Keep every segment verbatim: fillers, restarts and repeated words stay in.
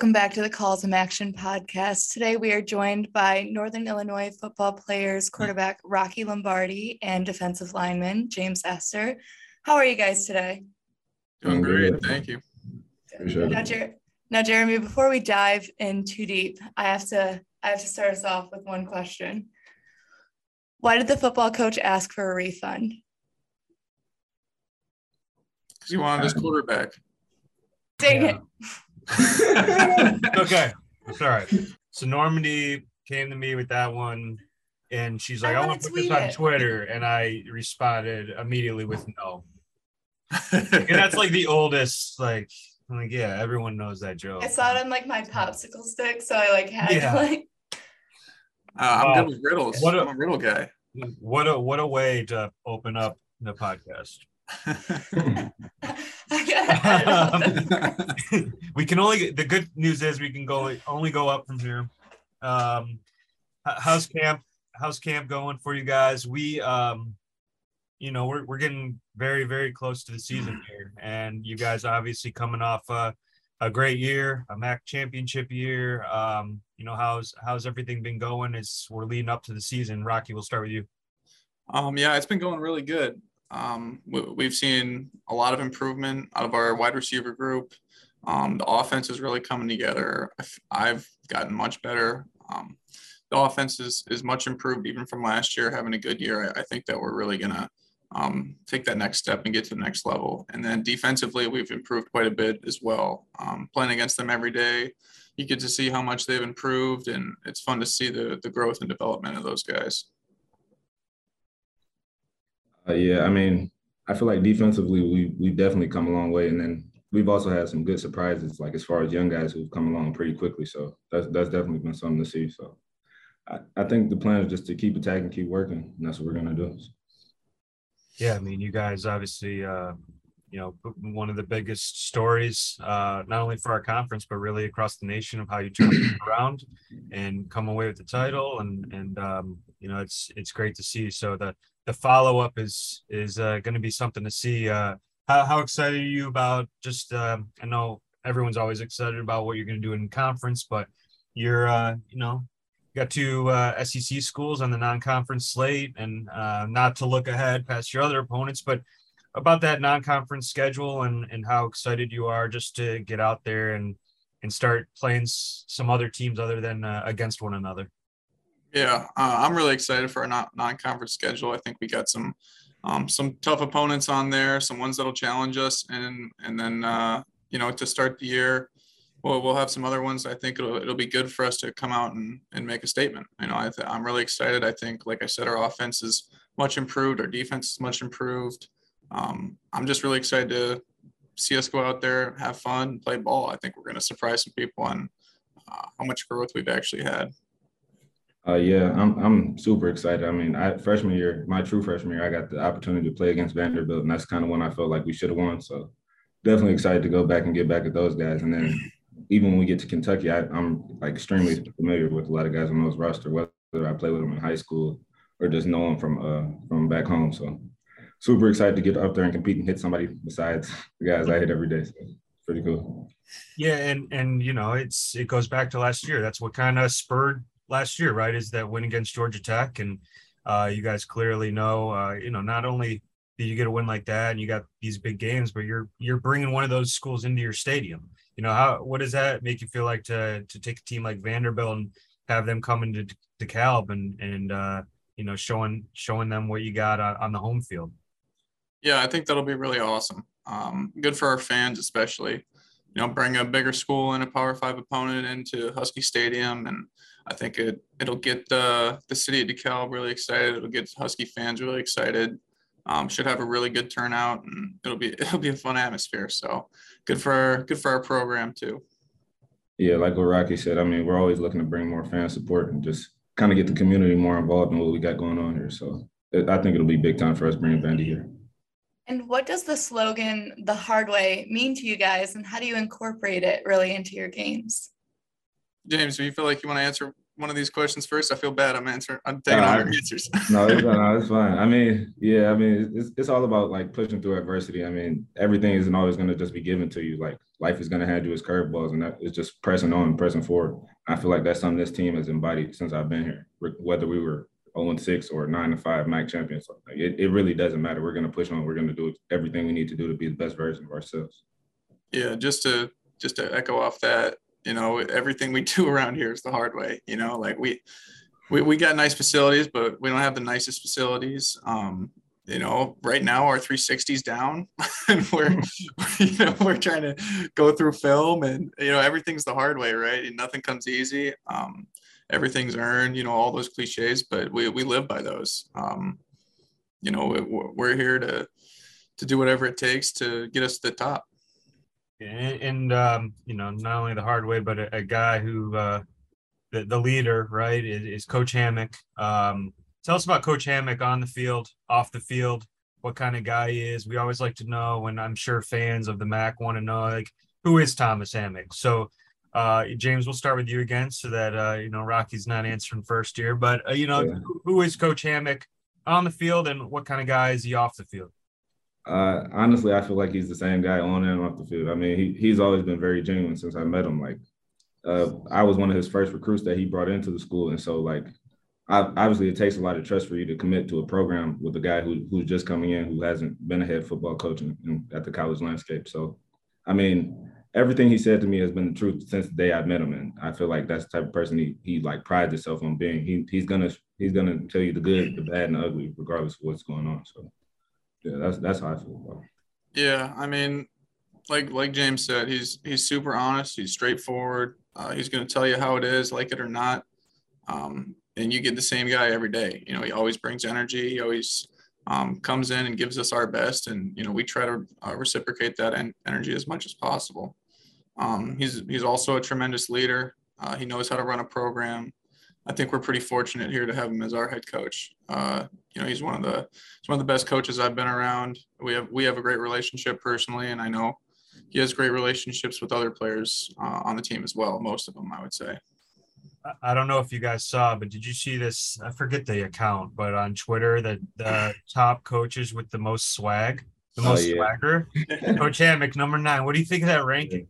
Welcome back to the Calls and Action podcast. Today we are joined by Northern Illinois football players quarterback Rocky Lombardi and defensive lineman James Astor. How are you guys today? Doing great, thank you. Now, Jer- now, Jeremy, before we dive in too deep, I have to I have to start us off with one question. Why did the football coach ask for a refund? Because he wanted his quarterback. Dang yeah. it. Okay, it's all right. So Normandy came to me with that one, and she's like, I, I want to put this on it. Twitter, and I responded immediately with no. And that's like the oldest, like, I'm like, yeah, everyone knows that joke. I saw it on like my popsicle stick, so I like had yeah. like. Uh, I'm uh, good with riddles. What a, I'm a riddle guy. What a what a way to open up the podcast. um, we can only the good news is we can go only go up from here. Um how's camp how's camp going for you guys? We um you know we're we're getting very very close to the season here, and you guys obviously coming off uh, a great year, a M A A C championship year. Um you know how's how's everything been going as we're leading up to the season? Rocky, we'll start with you. Um yeah, it's been going really good. Um, we, we've seen a lot of improvement out of our wide receiver group. Um, the offense is really coming together. I've, I've gotten much better. Um, the offense is, is much improved even from last year, having a good year. I, I think that we're really going to um, take that next step and get to the next level. And then defensively, we've improved quite a bit as well. Um, playing against them every day, you get to see how much they've improved, and it's fun to see the, the growth and development of those guys. Uh, yeah, I mean, I feel like defensively we we've definitely come a long way, and then we've also had some good surprises, like as far as young guys who've come along pretty quickly. So that's that's definitely been something to see. So I, I think the plan is just to keep attacking, keep working, and that's what we're gonna do. Yeah, I mean, you guys obviously, uh, you know, one of the biggest stories, uh, not only for our conference but really across the nation, of how you turn it around and come away with the title, and and um, you know, it's it's great to see. So that. The follow-up is is uh, going to be something to see. Uh, how, how excited are you about just uh, – I know everyone's always excited about what you're going to do in conference, but you're, uh, you know, you got two uh, S E C schools on the non-conference slate, and uh, not to look ahead past your other opponents, but about that non-conference schedule and, and how excited you are just to get out there and, and start playing s- some other teams other than uh, against one another. Yeah, uh, I'm really excited for our non-conference schedule. I think we got some um, some tough opponents on there, some ones that'll challenge us, and and then uh, you know, to start the year, we'll we'll have some other ones. I think it'll it'll be good for us to come out and, and make a statement. You know, I th- I'm really excited. I think, like I said, our offense is much improved, our defense is much improved. Um, I'm just really excited to see us go out there, have fun, play ball. I think we're going to surprise some people on uh, how much growth we've actually had. Uh, yeah, I'm I'm super excited. I mean, I, freshman year, my true freshman year, I got the opportunity to play against Vanderbilt, and that's kind of when I felt like we should have won. So definitely excited to go back and get back at those guys. And then even when we get to Kentucky, I, I'm like extremely familiar with a lot of guys on those roster, whether I play with them in high school or just know them from uh, from back home. So super excited to get up there and compete and hit somebody besides the guys I hit every day. So pretty cool. Yeah, and and you know, it's it goes back to last year. That's what kind of spurred last year, right, is that win against Georgia Tech. And uh, you guys clearly know, uh, you know, not only did you get a win like that and you got these big games, but you're you're bringing one of those schools into your stadium. You know, how what does that make you feel like to to take a team like Vanderbilt and have them come into DeKalb and, and uh, you know, showing showing them what you got on, on the home field? Yeah, I think that'll be really awesome. Um, good for our fans especially. You know, bring a bigger school and a Power Five opponent into Husky Stadium, and I think it, it'll get the, the city of DeKalb really excited. It'll get Husky fans really excited. Um, should have a really good turnout, and it'll be it'll be a fun atmosphere. So good for our, good for our program too. Yeah, like what Rocky said, I mean, we're always looking to bring more fan support and just kind of get the community more involved in what we got going on here. So it, I think it'll be big time for us bringing Vandy here. And what does the slogan, the hard way, mean to you guys, and how do you incorporate it really into your games? James, do you feel like you want to answer one of these questions first? I feel bad. I'm answering. I'm taking no, all your answers. no, it's, no, it's fine. I mean, yeah, I mean, it's, it's all about like pushing through adversity. I mean, everything isn't always going to just be given to you. Like life is going to hand you its curveballs, and that, it's just pressing on, pressing forward. I feel like that's something this team has embodied since I've been here. Whether we were oh and six or nine and five M A A C champions, like, it, it really doesn't matter. We're going to push on. We're going to do everything we need to do to be the best version of ourselves. Yeah, just to just to echo off that. You know, everything we do around here is the hard way. You know, like we, we, we got nice facilities, but we don't have the nicest facilities. Um, you know, right now our three sixty's down, and we're, you know, we're trying to go through film, and you know, everything's the hard way, right? And nothing comes easy. Um, everything's earned. You know, all those cliches, but we we live by those. Um, you know, we, we're here to to do whatever it takes to get us to the top. And, and um, you know, not only the hard way, but a, a guy who, uh, the, the leader, right, is, is Coach Hammock. Um, tell us about Coach Hammock on the field, off the field, what kind of guy he is. We always like to know, and I'm sure fans of the M A A C want to know, like, who is Thomas Hammock? So, uh, James, we'll start with you again so that, uh, you know, Rocky's not answering first here. But, uh, you know, yeah. who, who is Coach Hammock on the field, and what kind of guy is he off the field? Uh, honestly, I feel like he's the same guy on and off the field. I mean, he he's always been very genuine since I met him. Like, uh, I was one of his first recruits that he brought into the school. And so, like, I, obviously it takes a lot of trust for you to commit to a program with a guy who who's just coming in, who hasn't been a head football coach in, in, at the college landscape. So, I mean, everything he said to me has been the truth since the day I met him. And I feel like that's the type of person he, he like, prides himself on being. He He's going to he's gonna tell you the good, the bad, and the ugly, regardless of what's going on. So. Yeah, that's that's how I feel about it. Yeah, I mean, like like James said, he's he's super honest. He's straightforward. Uh, he's going to tell you how it is, like it or not. Um, and you get the same guy every day. You know, he always brings energy. He always um, comes in and gives us our best. And you know, we try to uh, reciprocate that en- energy as much as possible. Um, he's he's also a tremendous leader. Uh, he knows how to run a program. I think we're pretty fortunate here to have him as our head coach. Uh, you know, he's one of the he's one of the best coaches I've been around. We have we have a great relationship personally, and I know he has great relationships with other players uh, on the team as well. Most of them, I would say. I don't know if you guys saw, but did you see this? I forget the account, but on Twitter, the, the top coaches with the most swag, the most oh, yeah. swagger, Coach Hammock, number nine. What do you think of that ranking?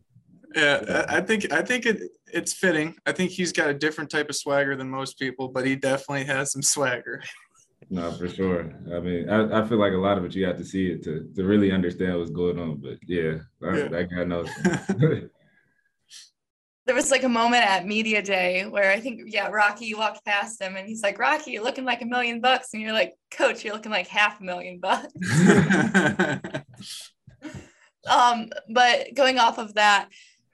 Yeah, I think I think it it's fitting. I think he's got a different type of swagger than most people, but he definitely has some swagger. No, for sure. I mean, I, I feel like a lot of it you have to see it to to really understand what's going on. But yeah, I, yeah. that guy knows. There was like a moment at media day where I think yeah, Rocky walked past him and he's like, "Rocky, you're looking like a million bucks," and you're like, "Coach, you're looking like half a million bucks." um, but going off of that.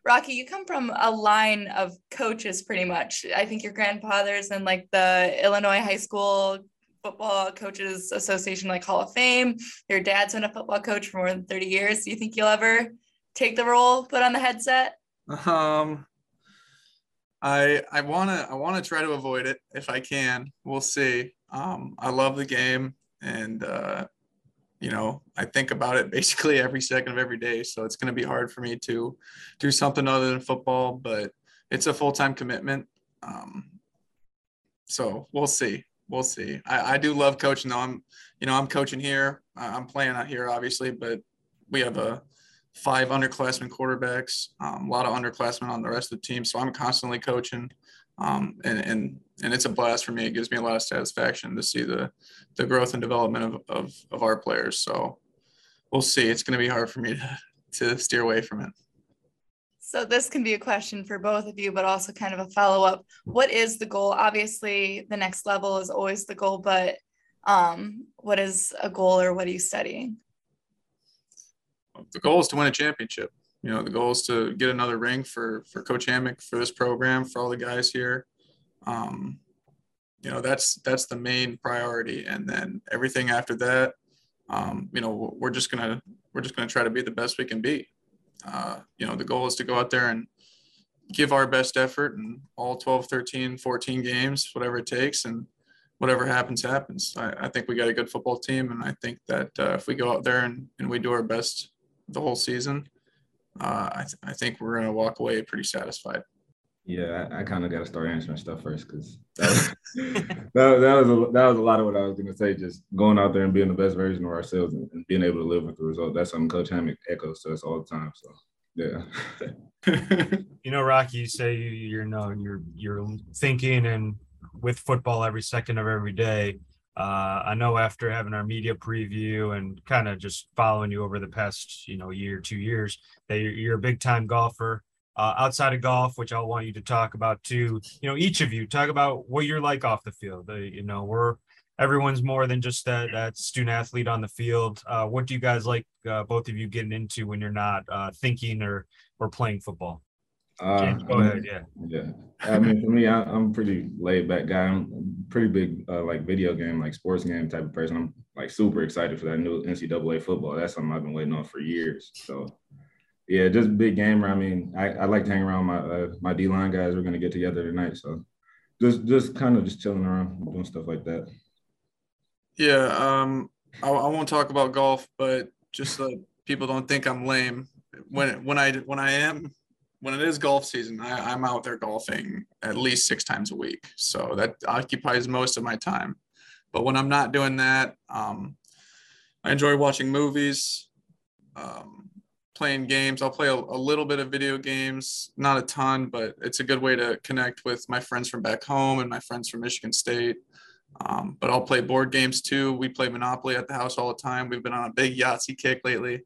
Rocky, you come from a line of coaches pretty much. I think your grandfather's in like the Illinois High School Football Coaches Association, like Hall of Fame. Your dad's been a football coach for more than thirty years. Do you think you'll ever take the role, put on the headset? Um, I I wanna I wanna try to avoid it if I can. We'll see. Um, I love the game, and uh, you know, I think about it basically every second of every day. So it's going to be hard for me to do something other than football, but it's a full-time commitment. Um, so we'll see. We'll see. I, I do love coaching though. I'm, you know, I'm coaching here. I'm playing out here, obviously, but we have a five underclassmen quarterbacks, um, a lot of underclassmen on the rest of the team. So I'm constantly coaching. Um, and, and, and it's a blast for me. It gives me a lot of satisfaction to see the, the growth and development of, of, of our players. So we'll see, it's going to be hard for me to, to steer away from it. So this can be a question for both of you, but also kind of a follow-up. What is the goal? Obviously the next level is always the goal, but um, what is a goal or what are you studying? The goal is to win a championship. You know, the goal is to get another ring for, for Coach Hammock, for this program, for all the guys here. Um, you know, that's that's the main priority, and then everything after that. Um, you know, we're just gonna we're just gonna try to be the best we can be. Uh, you know, the goal is to go out there and give our best effort in all twelve, thirteen, fourteen games, whatever it takes, and whatever happens, happens. I, I think we got a good football team, and I think that uh, if we go out there and, and we do our best the whole season. Uh, I, th- I think we're going to walk away pretty satisfied. Yeah, I, I kind of got to start answering stuff first because that, that, that was a, that was a lot of what I was going to say. Just going out there and being the best version of ourselves and, and being able to live with the result. That's something Coach Hammock echoes to us all the time. So yeah. You know, Rocky, you say you, you're no, you're you're thinking and with football every second of every day. Uh, I know after having our media preview and kind of just following you over the past, you know, year, two years, that you're, you're a big time golfer. Uh, outside of golf, which I'll want you to talk about too, you know, each of you talk about what you're like off the field. The, you know, we're everyone's more than just that, that student athlete on the field. Uh, what do you guys like, uh, both of you getting into when you're not uh, thinking or, or playing football? Uh, James, go I mean, ahead, yeah. Yeah. I mean, for me, I, I'm a pretty laid back guy. I'm a pretty big, uh, like video game, like sports game type of person. I'm like super excited for that new N C double A football. That's something I've been waiting on for years. So yeah, just big gamer. I mean, I, I like to hang around my uh, my D-line guys. We're going to get together tonight. So just just kind of just chilling around, doing stuff like that. Yeah, um, I, I won't talk about golf, but just so people don't think I'm lame. When when I, when I am, when it is golf season, I, I'm out there golfing at least six times a week. So that occupies most of my time. But when I'm not doing that, um, I enjoy watching movies. Um, playing games. I'll play a, a little bit of video games, not a ton, but it's a good way to connect with my friends from back home and my friends from Michigan State. Um, but I'll play board games too. We play Monopoly at the house all the time. We've been on a big Yahtzee kick lately.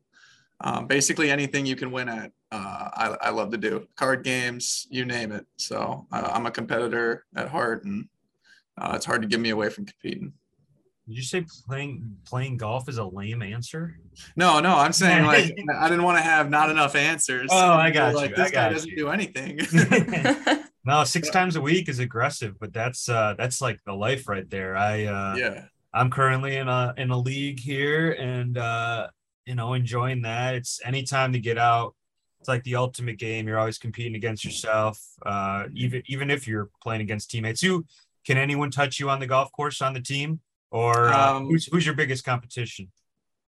Um, basically anything you can win at, uh, I, I love to do. Card games, you name it. So uh, I'm a competitor at heart, and uh, it's hard to get me away from competing. Did you say playing playing golf is a lame answer? No, no, I'm saying like I didn't want to have not enough answers. Oh, I got like, you. This I got guy you. Doesn't do anything. No, six times a week is aggressive, but that's uh, that's like the life right there. I uh, yeah, I'm currently in a in a league here, and uh, you know, enjoying that. It's any time to get out. It's like the ultimate game. You're always competing against yourself, uh, even even if you're playing against teammates. Who can anyone touch you on the golf course on the team? Or uh, um, who's, who's your biggest competition?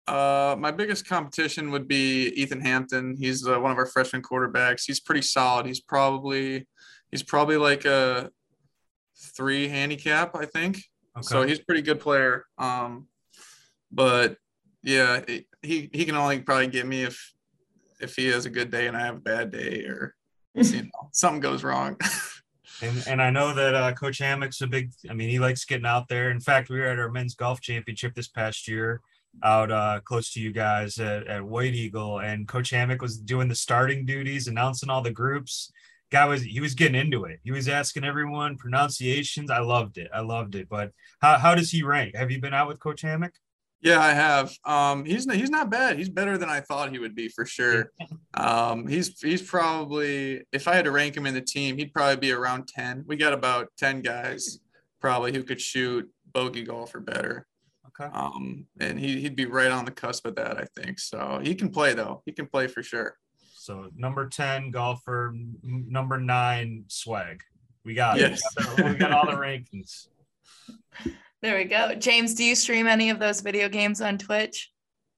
Uh, my biggest competition would be Ethan Hampton. He's uh, one of our freshman quarterbacks. He's pretty solid. He's probably he's probably like a three handicap, I think. Okay. So he's a pretty good player. Um, but yeah, it, he he can only probably get me if if he has a good day and I have a bad day, or you know, something goes wrong. And, and I know that uh, Coach Hammock's a big – I mean, he likes getting out there. In fact, we were at our men's golf championship this past year out uh, close to you guys at, at White Eagle, and Coach Hammock was doing the starting duties, announcing all the groups. Guy was – he was getting into it. He was asking everyone pronunciations. I loved it. I loved it. But how, how does he rank? Have you been out with Coach Hammock? Yeah, I have. Um, he's he's not bad. He's better than I thought he would be for sure. Um, he's he's probably, if I had to rank him in the team, he'd probably be around ten. We got about ten guys probably who could shoot bogey golf or better. Okay. Um, and he he'd be right on the cusp of that, I think. So he can play though. He can play for sure. So number ten golfer, number nine swag. We got yes. it. We got, the, we got all the rankings. There we go. James, do you stream any of those video games on Twitch?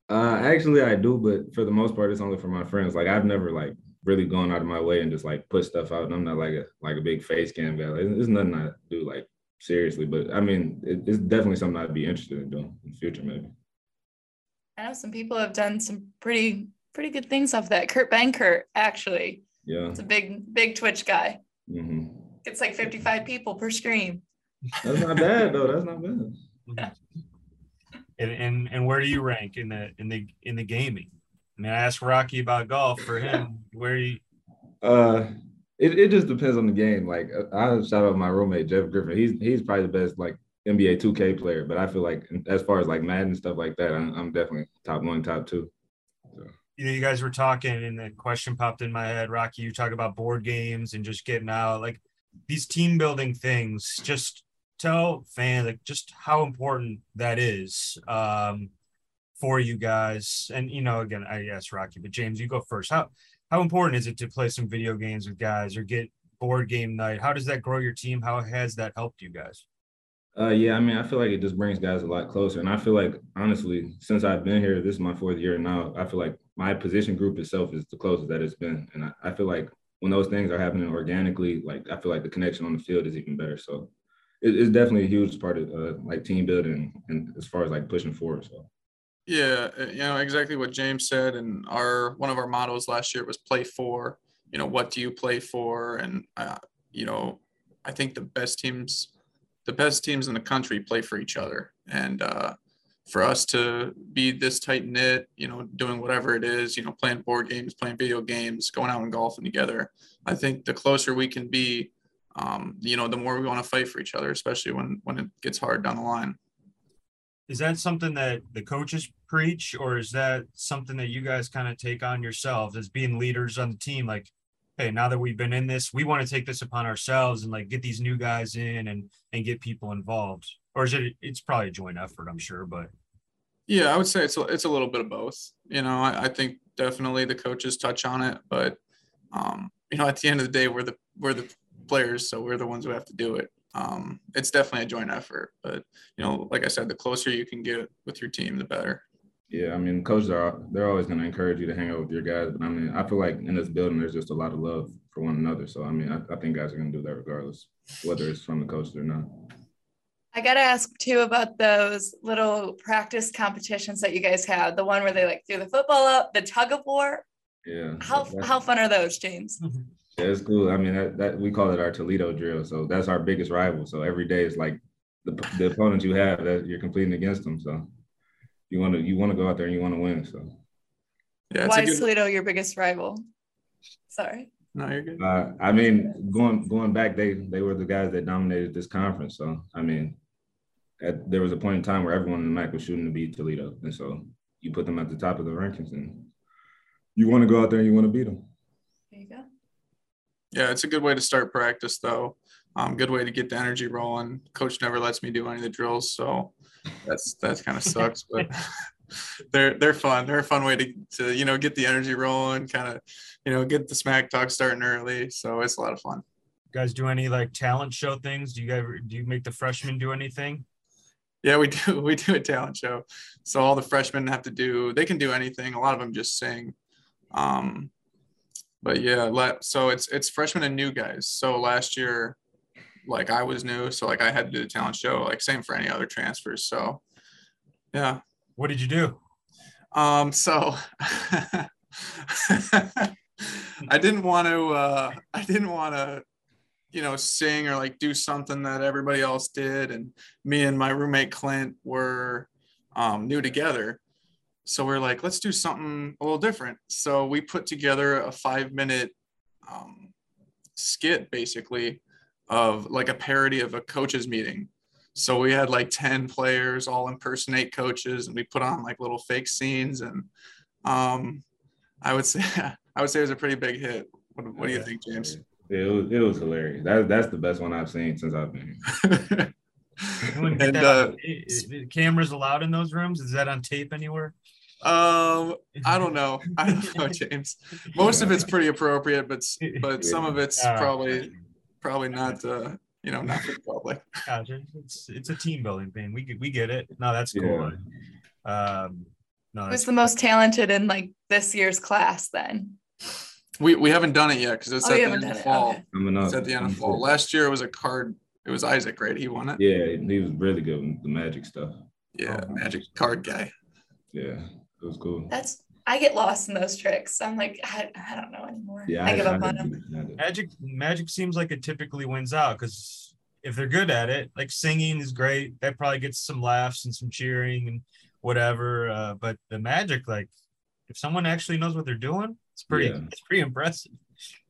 Uh, actually, I do, but for the most part, it's only for my friends. Like, I've never, like, really gone out of my way and just, like, put stuff out. And I'm not, like, a like a big face cam guy. Like, there's nothing I do, like, seriously. But, I mean, it, it's definitely something I'd be interested in doing in the future, maybe. I know some people have done some pretty pretty good things off that. Kurt Benkert, actually. Yeah. It's a big, big Twitch guy. Mm-hmm. It's, like, fifty-five people per stream. That's not bad though. That's not bad. Yeah. And, and and where do you rank in the in the in the gaming? I mean, I asked Rocky about golf for him. Where you? Uh, it it just depends on the game. Like I shout out my roommate Jeff Griffin. He's he's probably the best like N B A two K player. But I feel like as far as like Madden and stuff like that, I'm, I'm definitely top one, top two. So. You know, you guys were talking, and the question popped in my head. Rocky, you talk about board games and just getting out, like these team building things. Just tell fans like just how important that is um, for you guys. And, you know, again, I asked Rocky, but James, you go first. How how important is it to play some video games with guys or get board game night? How does that grow your team? How has that helped you guys? Uh, yeah, I mean, I feel like it just brings guys a lot closer. And I feel like, honestly, since I've been here, this is my fourth year now, I feel like my position group itself is the closest that it's been. And I, I feel like when those things are happening organically, like I feel like the connection on the field is even better. So it, it's definitely a huge part of uh, like team building and as far as like pushing forward. So yeah, you know, exactly what James said. And our one of our mottos last year was play for, you know, what do you play for? And, uh, you know, I think the best teams, the best teams in the country play for each other. And uh, for us to be this tight knit, you know, doing whatever it is, you know, playing board games, playing video games, going out and golfing together. I think the closer we can be, um, you know, the more we want to fight for each other, especially when, when it gets hard down the line. Is that something that the coaches preach, or is that something that you guys kind of take on yourselves as being leaders on the team? Like, hey, now that we've been in this, we want to take this upon ourselves and like get these new guys in and, and get people involved. Or is it, it's probably a joint effort, I'm sure, but. Yeah, I would say it's a, it's a little bit of both. You know, I, I think definitely the coaches touch on it, but um, you know, at the end of the day, we're the, we're the players. So we're the ones who have to do it. Um, it's definitely a joint effort, but you know, like I said, the closer you can get with your team, the better. Yeah, I mean, coaches are, they're always going to encourage you to hang out with your guys. But I mean, I feel like in this building, there's just a lot of love for one another. So, I mean, I, I think guys are going to do that regardless, whether it's from the coaches or not. I got to ask too about those little practice competitions that you guys had, the one where they like threw the football up, the tug of war. Yeah. How, how fun are those, James? Yeah, it's cool. I mean, that, that we call it our Toledo drill. So that's our biggest rival. So every day is like the, the opponent you have that you're competing against them. So. You want to you want to go out there and you want to win. So, yeah, why is Toledo your biggest rival? Sorry, no, you're good. Uh, I mean, going going back, they they were the guys that dominated this conference. So, I mean, at, there was a point in time where everyone in the M A A C was shooting to beat Toledo, and so you put them at the top of the rankings, and you want to go out there and you want to beat them. There you go. Yeah, it's a good way to start practice, though. Um, good way to get the energy rolling. Coach never lets me do any of the drills, so that's that's kind of sucks. But they're they're fun. They're a fun way to to you know get the energy rolling, kind of you know get the smack talk starting early. So it's a lot of fun. You guys do any like talent show things? Do you guys do you make the freshmen do anything? Yeah, we do. We do a talent show. So all the freshmen have to do. They can do anything. A lot of them just sing. Um, but yeah, so it's it's freshmen and new guys. So last year. Like I was new, so like I had to do the talent show, like same for any other transfers. So yeah. What did you do? Um, so I didn't want to uh I didn't want to, you know, sing or like do something that everybody else did. And me and my roommate Clint were um new together. So we're like, let's do something a little different. So we put together a five minute um skit basically. Of like a parody of a coaches meeting. So we had like ten players all impersonate coaches and we put on like little fake scenes. And um, I would say, I would say it was a pretty big hit. What, what do you think, James? It was, it was hilarious. That, that's the best one I've seen since I've been here. And, uh, is, is cameras allowed in those rooms? Is that on tape anywhere? Um, I don't know. I don't know, James. Most of it's pretty appropriate, but, but some of it's probably, Probably not, uh, you know, not probably. Gotcha. It's it's a team building thing. We we get it. No, that's cool. Yeah. Um, no, who's the cool. most talented in like this year's class? Then we we haven't done it yet because it's, oh, okay. it's at the end of fall. It's at the end of fall. Last year it was a card. It was Isaac, right? He won it. Yeah, he was really good with the magic stuff. Yeah, oh. Magic card guy. Yeah, it was cool. That's. I get lost in those tricks. I'm like, I, I don't know anymore. Yeah, I, I give up I on them. Magic, magic seems like it typically wins out because if they're good at it, like singing is great. That probably gets some laughs and some cheering and whatever. Uh, but the magic, like if someone actually knows what they're doing, it's pretty, yeah. it's pretty impressive.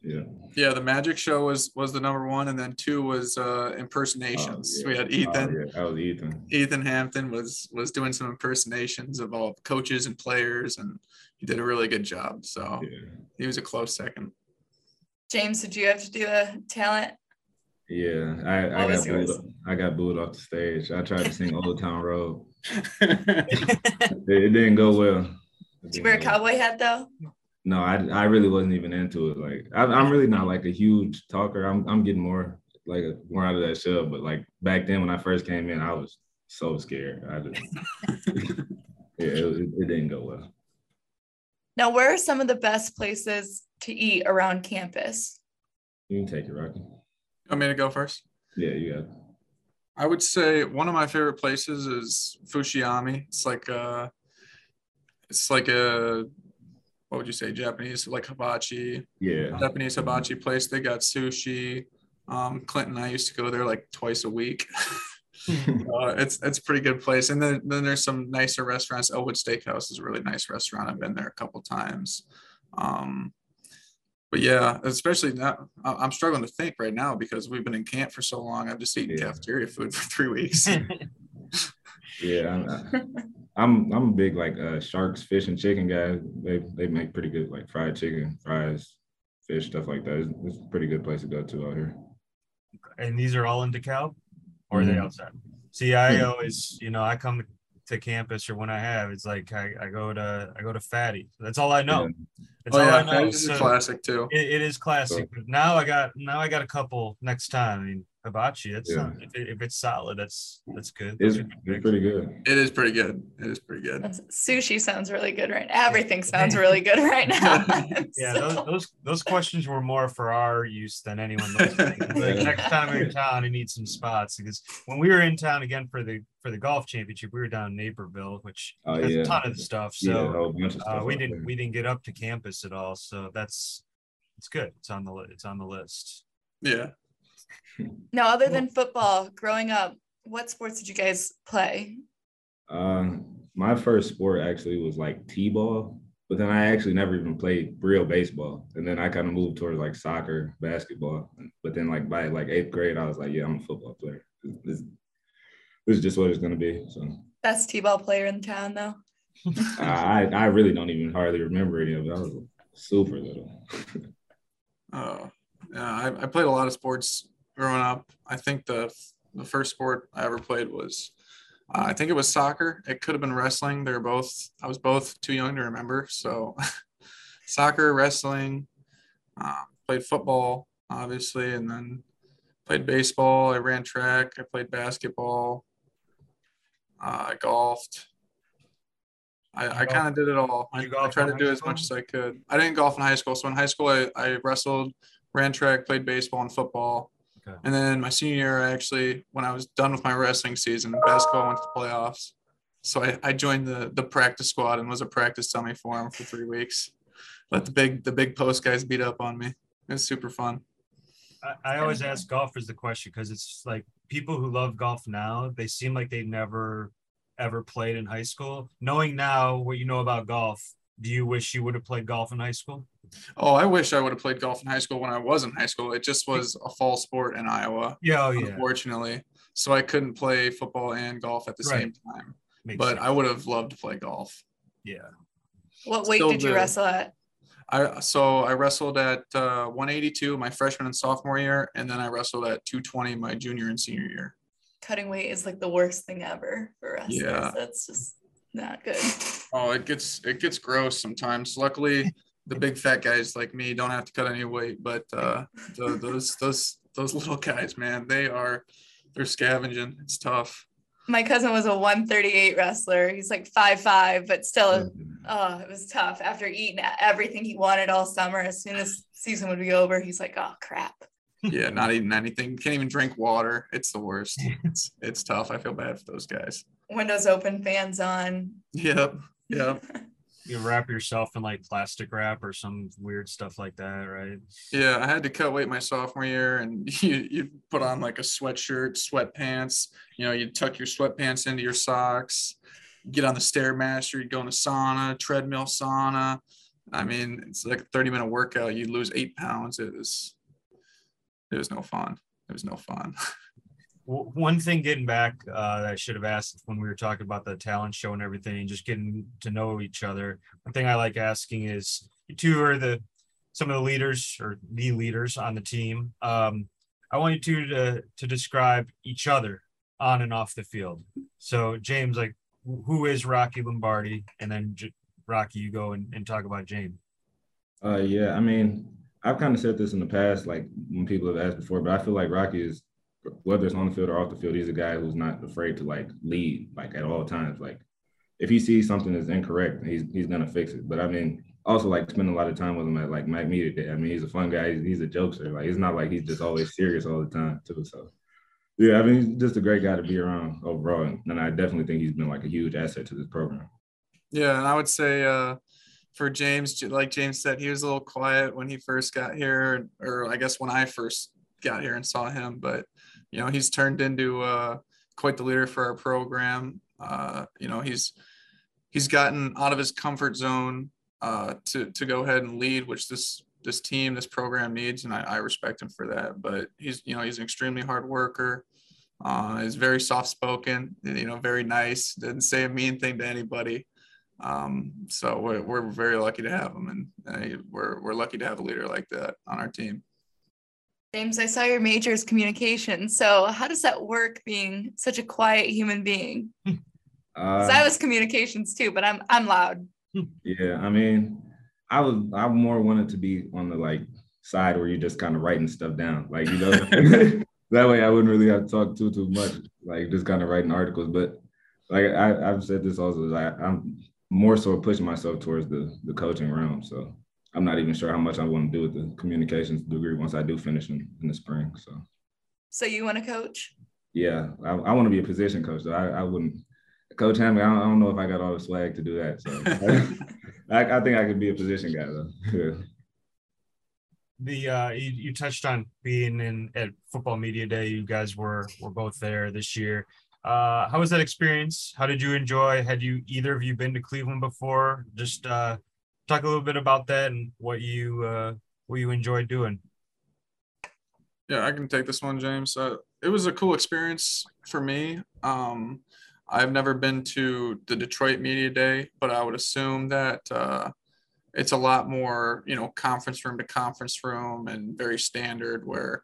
Yeah. Yeah. The magic show was, was the number one. And then two was uh, impersonations. Oh, yeah. We had Ethan. Oh, yeah. was Ethan. Ethan Hampton was, was doing some impersonations of all coaches and players. And he did a really good job. So yeah. he was a close second. James, did you have to do a talent? Yeah. I, I, got, booed off, I got booed off the stage. I tried to sing Old Town Road. it, it didn't go well. Didn't did you wear a cowboy well. hat though? No, I, I really wasn't even into it. Like, I, I'm really not like a huge talker. I'm I'm getting more like a, more out of that shove. But like back then when I first came in, I was so scared. I just, yeah, it, it didn't go well. Now, where are some of the best places to eat around campus? You can take it, Rocky. You want me to go first? Yeah, you got it. I would say one of my favorite places is Fushiami. It's like a, it's like a, what would you say, Japanese, like hibachi. Yeah. Japanese hibachi place. They got sushi. Um, Clint and I used to go there like twice a week. uh, it's it's a pretty good place. And then, then there's some nicer restaurants. Elwood Steakhouse is a really nice restaurant. I've been there a couple times. Um, but yeah, especially now, I'm struggling to think right now because we've been in camp for so long. I've just eaten yeah. cafeteria food for three weeks. yeah, I'm, I'm I'm a big like uh, sharks, fish, and chicken guy. They they make pretty good like fried chicken, fries, fish, stuff like that. It's, it's a pretty good place to go to out here. And these are all in DeKalb, or mm-hmm. are they outside? See, I mm-hmm. always, you know, I come to campus, or when I have, it's like I, I go to I go to Fatty. That's all I know. Yeah. That's oh, all yeah, I know. It's so classic too. It, it is classic. So. But now I got now I got a couple next time. I mean, hibachi. That's yeah. not, if, it, if it's solid, that's that's good. It's, that's it's pretty good. It is pretty good. It is pretty good. That's, sushi sounds really good right. Now. Everything sounds really good right now. yeah, so. those, those those questions were more for our use than anyone. Like next time we're in town, I need some spots because when we were in town again for the for the golf championship, we were down in Naperville, which oh, has yeah. a ton of stuff. So yeah, uh, stuff we didn't there. we didn't get up to campus at all. So that's it's good. It's on the it's on the list. Yeah. Now, other than football, growing up, what sports did you guys play? Um, my first sport actually was like t-ball, but then I actually never even played real baseball. And then I kind of moved towards like soccer, basketball. But then like by like eighth grade, I was like, yeah, I'm a football player. This, this is just what it's going to be. So best t-ball player in town, though? I, I really don't even hardly remember any of it. I was super little. oh, yeah, I, I played a lot of sports. Growing up, I think the the first sport I ever played was, uh, I think it was soccer. It could have been wrestling. They were both, I was both too young to remember. So soccer, wrestling, uh, played football, obviously, and then played baseball. I ran track. I played basketball. Uh, I golfed. I, I kind of did it all. I, I tried to do as much as I could. I didn't golf in high school. So in high school, I, I wrestled, ran track, played baseball and football. Okay. And then my senior year, I actually, when I was done with my wrestling season, basketball went to the playoffs. So I, I joined the the practice squad and was a practice dummy for them for three weeks. Let the big the big post guys beat up on me. It was super fun. I, I always ask golfers the question because it's like people who love golf now, they seem like they never, ever played in high school. Knowing now what you know about golf, do you wish you would have played golf in high school? Oh, I wish I would have played golf in high school when I was in high school. It just was a fall sport in Iowa, yeah, oh, yeah. unfortunately. So I couldn't play football and golf at the right. same time. Makes but sense. I would have loved to play golf. Yeah. What weight Still did you do. wrestle at? I So I wrestled at uh, one eighty-two my freshman and sophomore year, and then I wrestled at two twenty my junior and senior year. Cutting weight is like the worst thing ever for wrestlers. Yeah. That's just not good. Oh, it gets it gets gross sometimes. Luckily, the big fat guys like me don't have to cut any weight, but uh, the, those those those little guys, man, they are they're scavenging. It's tough. My cousin was a one thirty-eight wrestler. He's like five five but still, oh, it was tough. After eating everything he wanted all summer, as soon as season would be over, he's like, oh crap. Yeah, not eating anything. Can't even drink water. It's the worst. It's it's tough. I feel bad for those guys. Windows open, fans on. Yep. Yep. You wrap yourself in like plastic wrap or some weird stuff like that, right? Yeah, I had to cut weight my sophomore year, and you you put on like a sweatshirt, sweatpants. You know, you tuck your sweatpants into your socks. Get on the Stairmaster. You go in a sauna, treadmill sauna. I mean, it's like a thirty minute workout. You lose eight pounds. It was it was no fun. It was no fun. One thing getting back uh, that I should have asked when we were talking about the talent show and everything, and just getting to know each other. One thing I like asking is you two are the some of the leaders or the leaders on the team. Um, I want you two to to describe each other on and off the field. So James, like who is Rocky Lombardi? And then J- Rocky, you go and, and talk about James. Uh, yeah, I mean, I've kind of said this in the past, like when people have asked before, but I feel like Rocky is, whether it's on the field or off the field, he's a guy who's not afraid to like lead, like at all times. Like if he sees something that's incorrect, he's he's gonna fix it. But I mean, also like spending a lot of time with him at like MAAC media day. I mean, he's a fun guy. He's, he's a jokester. Like, it's not like he's just always serious all the time too. So yeah, I mean, he's just a great guy to be around overall. And, and I definitely think he's been like a huge asset to this program. Yeah. And I would say uh, for James, like James said, he was a little quiet when he first got here, or I guess when I first got here and saw him, but you know, he's turned into uh, quite the leader for our program. Uh, you know, he's, he's gotten out of his comfort zone uh, to, to go ahead and lead, which this, this team, this program needs. And I, I respect him for that, but he's, you know, he's an extremely hard worker. Uh, he's very soft-spoken, you know, very nice, didn't say a mean thing to anybody. Um, so we're, we're very lucky to have him, and uh, we're, we're lucky to have a leader like that on our team. James, I saw your major is communication. So how does that work being such a quiet human being? uh, I was communications too, but I'm, I'm loud. Yeah. I mean, I was, I more wanted to be on the like side where you're just kind of writing stuff down. Like, you know, that way I wouldn't really have to talk too, too much, like just kind of writing articles. But like I, I've said this also, like, I'm more so pushing myself towards the, the coaching realm. So I'm not even sure how much I want to do with the communications degree once I do finish in, in the spring. So, so you want to coach? Yeah, I, I want to be a position coach. So I, I wouldn't coach Hammock. I, I don't know if I got all the swag to do that. So I, I think I could be a position guy though. the uh, you, you touched on being in at Football Media Day. You guys were were both there this year. Uh, how was that experience? How did you enjoy? Had you either of you been to Cleveland before? Just uh, talk a little bit about that and what you uh, what you enjoyed doing. Yeah, I can take this one, James. Uh, it was a cool experience for me. Um, I've never been to the Detroit Media Day, but I would assume that uh, it's a lot more, you know, conference room to conference room and very standard, where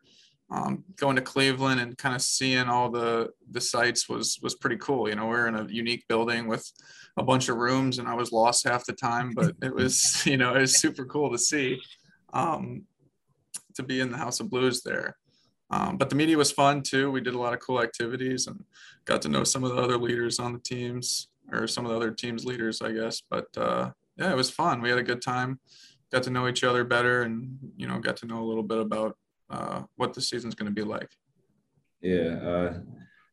um, going to Cleveland and kind of seeing all the, the sites was, was pretty cool. You know, we're in a unique building with a bunch of rooms, and I was lost half the time, but it was, you know, it was super cool to see, um, to be in the House of Blues there. Um, but the media was fun too. We did a lot of cool activities and got to know some of the other leaders on the teams, or some of the other teams' leaders, I guess. But uh, yeah, it was fun. We had a good time, got to know each other better, and, you know, got to know a little bit about uh, what the season's going to be like. Yeah. Uh...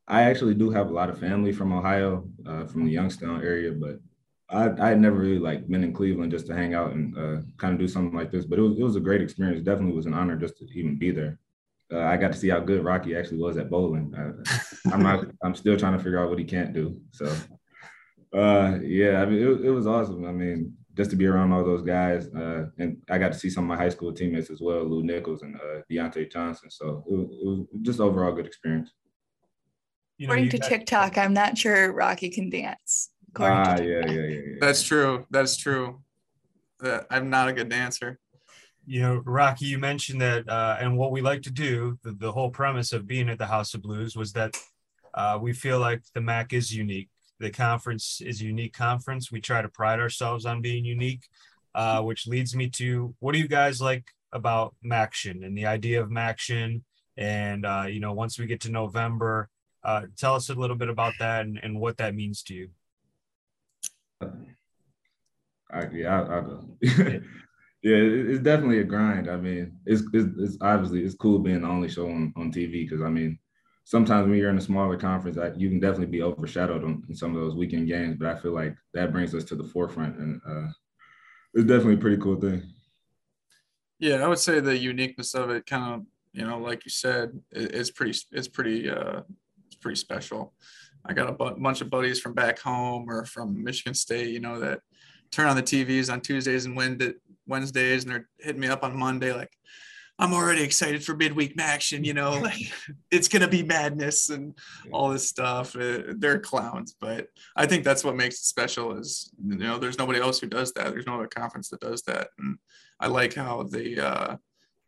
I actually do have a lot of family from Ohio, uh, from the Youngstown area, but I, I had never really like been in Cleveland just to hang out and uh, kind of do something like this. But it was, it was a great experience. Definitely was an honor just to even be there. Uh, I got to see how good Rocky actually was at bowling. I, I'm not, I'm still trying to figure out what he can't do. So uh, yeah, I mean, it, it was awesome. I mean, just to be around all those guys, uh, and I got to see some of my high school teammates as well, Lou Nichols and uh, Deontay Johnson. So it was, it was just overall good experience. You know, According to TikTok, to... I'm not sure Rocky can dance. According ah, yeah, yeah, yeah, yeah. That's true. That's true. Uh, I'm not a good dancer. You know, Rocky, you mentioned that, uh, and what we like to do, the, the whole premise of being at the House of Blues was that uh, we feel like the MAAC is unique. The conference is a unique conference. We try to pride ourselves on being unique, uh, which leads me to, what do you guys like about MACtion and the idea of MACtion? And, uh, you know, once we get to November, Uh, tell us a little bit about that and, and what that means to you. Uh, I, yeah, I'll, I'll go. Yeah, it, it's definitely a grind. I mean, it's, it's, it's obviously, it's cool being the only show on, on T V, because, I mean, sometimes when you're in a smaller conference, I, you can definitely be overshadowed on, in some of those weekend games, but I feel like that brings us to the forefront, and uh, it's definitely a pretty cool thing. Yeah, I would say the uniqueness of it kind of, you know, like you said, it, it's pretty, it's pretty, uh, pretty special. I got a bu- bunch of buddies from back home or from Michigan State, you know, that turn on the T Vs on Tuesdays and Wednesdays, and they're hitting me up on Monday like, I'm already excited for midweek MACtion, you know, like it's gonna be madness and all this stuff. It, they're clowns, but I think that's what makes it special is, you know, there's nobody else who does that. There's no other conference that does that, and I like how the uh,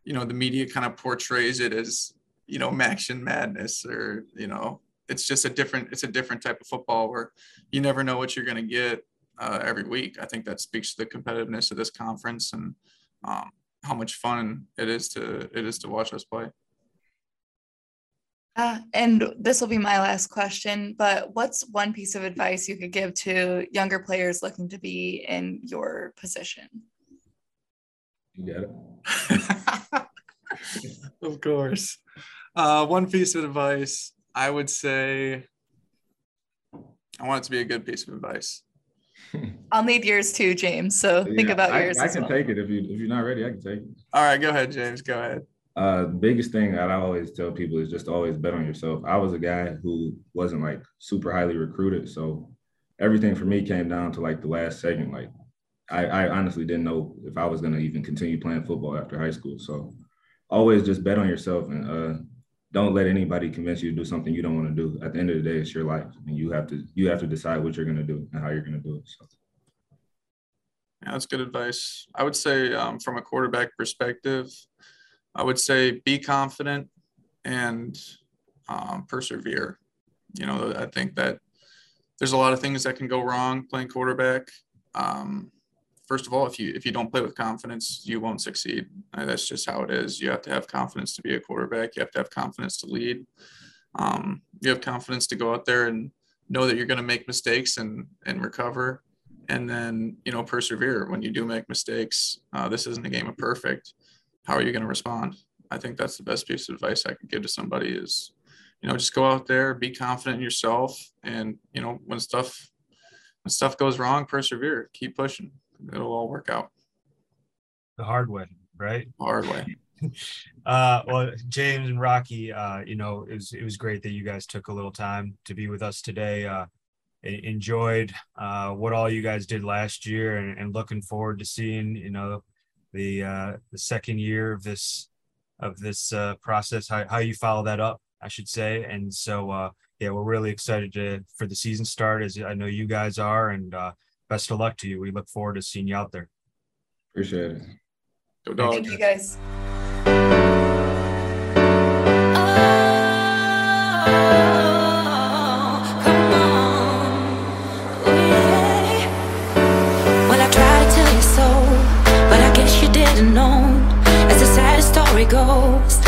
you know, the media kind of portrays it as, you know, MACtion madness, or, you know, it's just a different, it's a different type of football where you never know what you're going to get uh, every week. I think that speaks to the competitiveness of this conference and um, how much fun it is to, it is to watch us play. Uh, and this will be my last question, but what's one piece of advice you could give to younger players looking to be in your position? You got it. Of course. Uh, one piece of advice, I would say, I want it to be a good piece of advice. I'll need yours too, James. So yeah, think about I, yours. I as can well. take it if you if you're not ready. I can take it. All right, go ahead, James. Go ahead. Uh, the biggest thing that I always tell people is just always bet on yourself. I was a guy who wasn't like super highly recruited, so everything for me came down to like the last second. Like I, I honestly didn't know if I was gonna even continue playing football after high school. So always just bet on yourself and uh, don't let anybody convince you to do something you don't want to do. At the end of the day, it's your life, and you have to you have to decide what you're going to do and how you're going to do it. So. Yeah, that's good advice. I would say um, from a quarterback perspective, I would say be confident and um, persevere. You know, I think that there's a lot of things that can go wrong playing quarterback. Um, first of all, if you if you don't play with confidence, you won't succeed. That's just how it is. You have to have confidence to be a quarterback. You have to have confidence to lead. Um, you have confidence to go out there and know that you're going to make mistakes and and recover, and then you know persevere when you do make mistakes. Uh, this isn't a game of perfect. How are you going to respond? I think that's the best piece of advice I could give to somebody is, you know, just go out there, be confident in yourself, and you know when stuff when stuff goes wrong, persevere, keep pushing. It'll all work out. The hard way, right? Hard way. uh, well, James and Rocky, uh, you know, it was, it was great that you guys took a little time to be with us today. Uh, enjoyed uh, what all you guys did last year, and, and looking forward to seeing, you know, the uh, the second year of this of this uh, process, how, how you follow that up, I should say. And so, uh, yeah, we're really excited to, for the season start, as I know you guys are, and uh, best of luck to you. We look forward to seeing you out there. Appreciate it. Go Dogs. Thank you, guys. Well, I tried to tell you so, but I guess you didn't know. As the side story goes.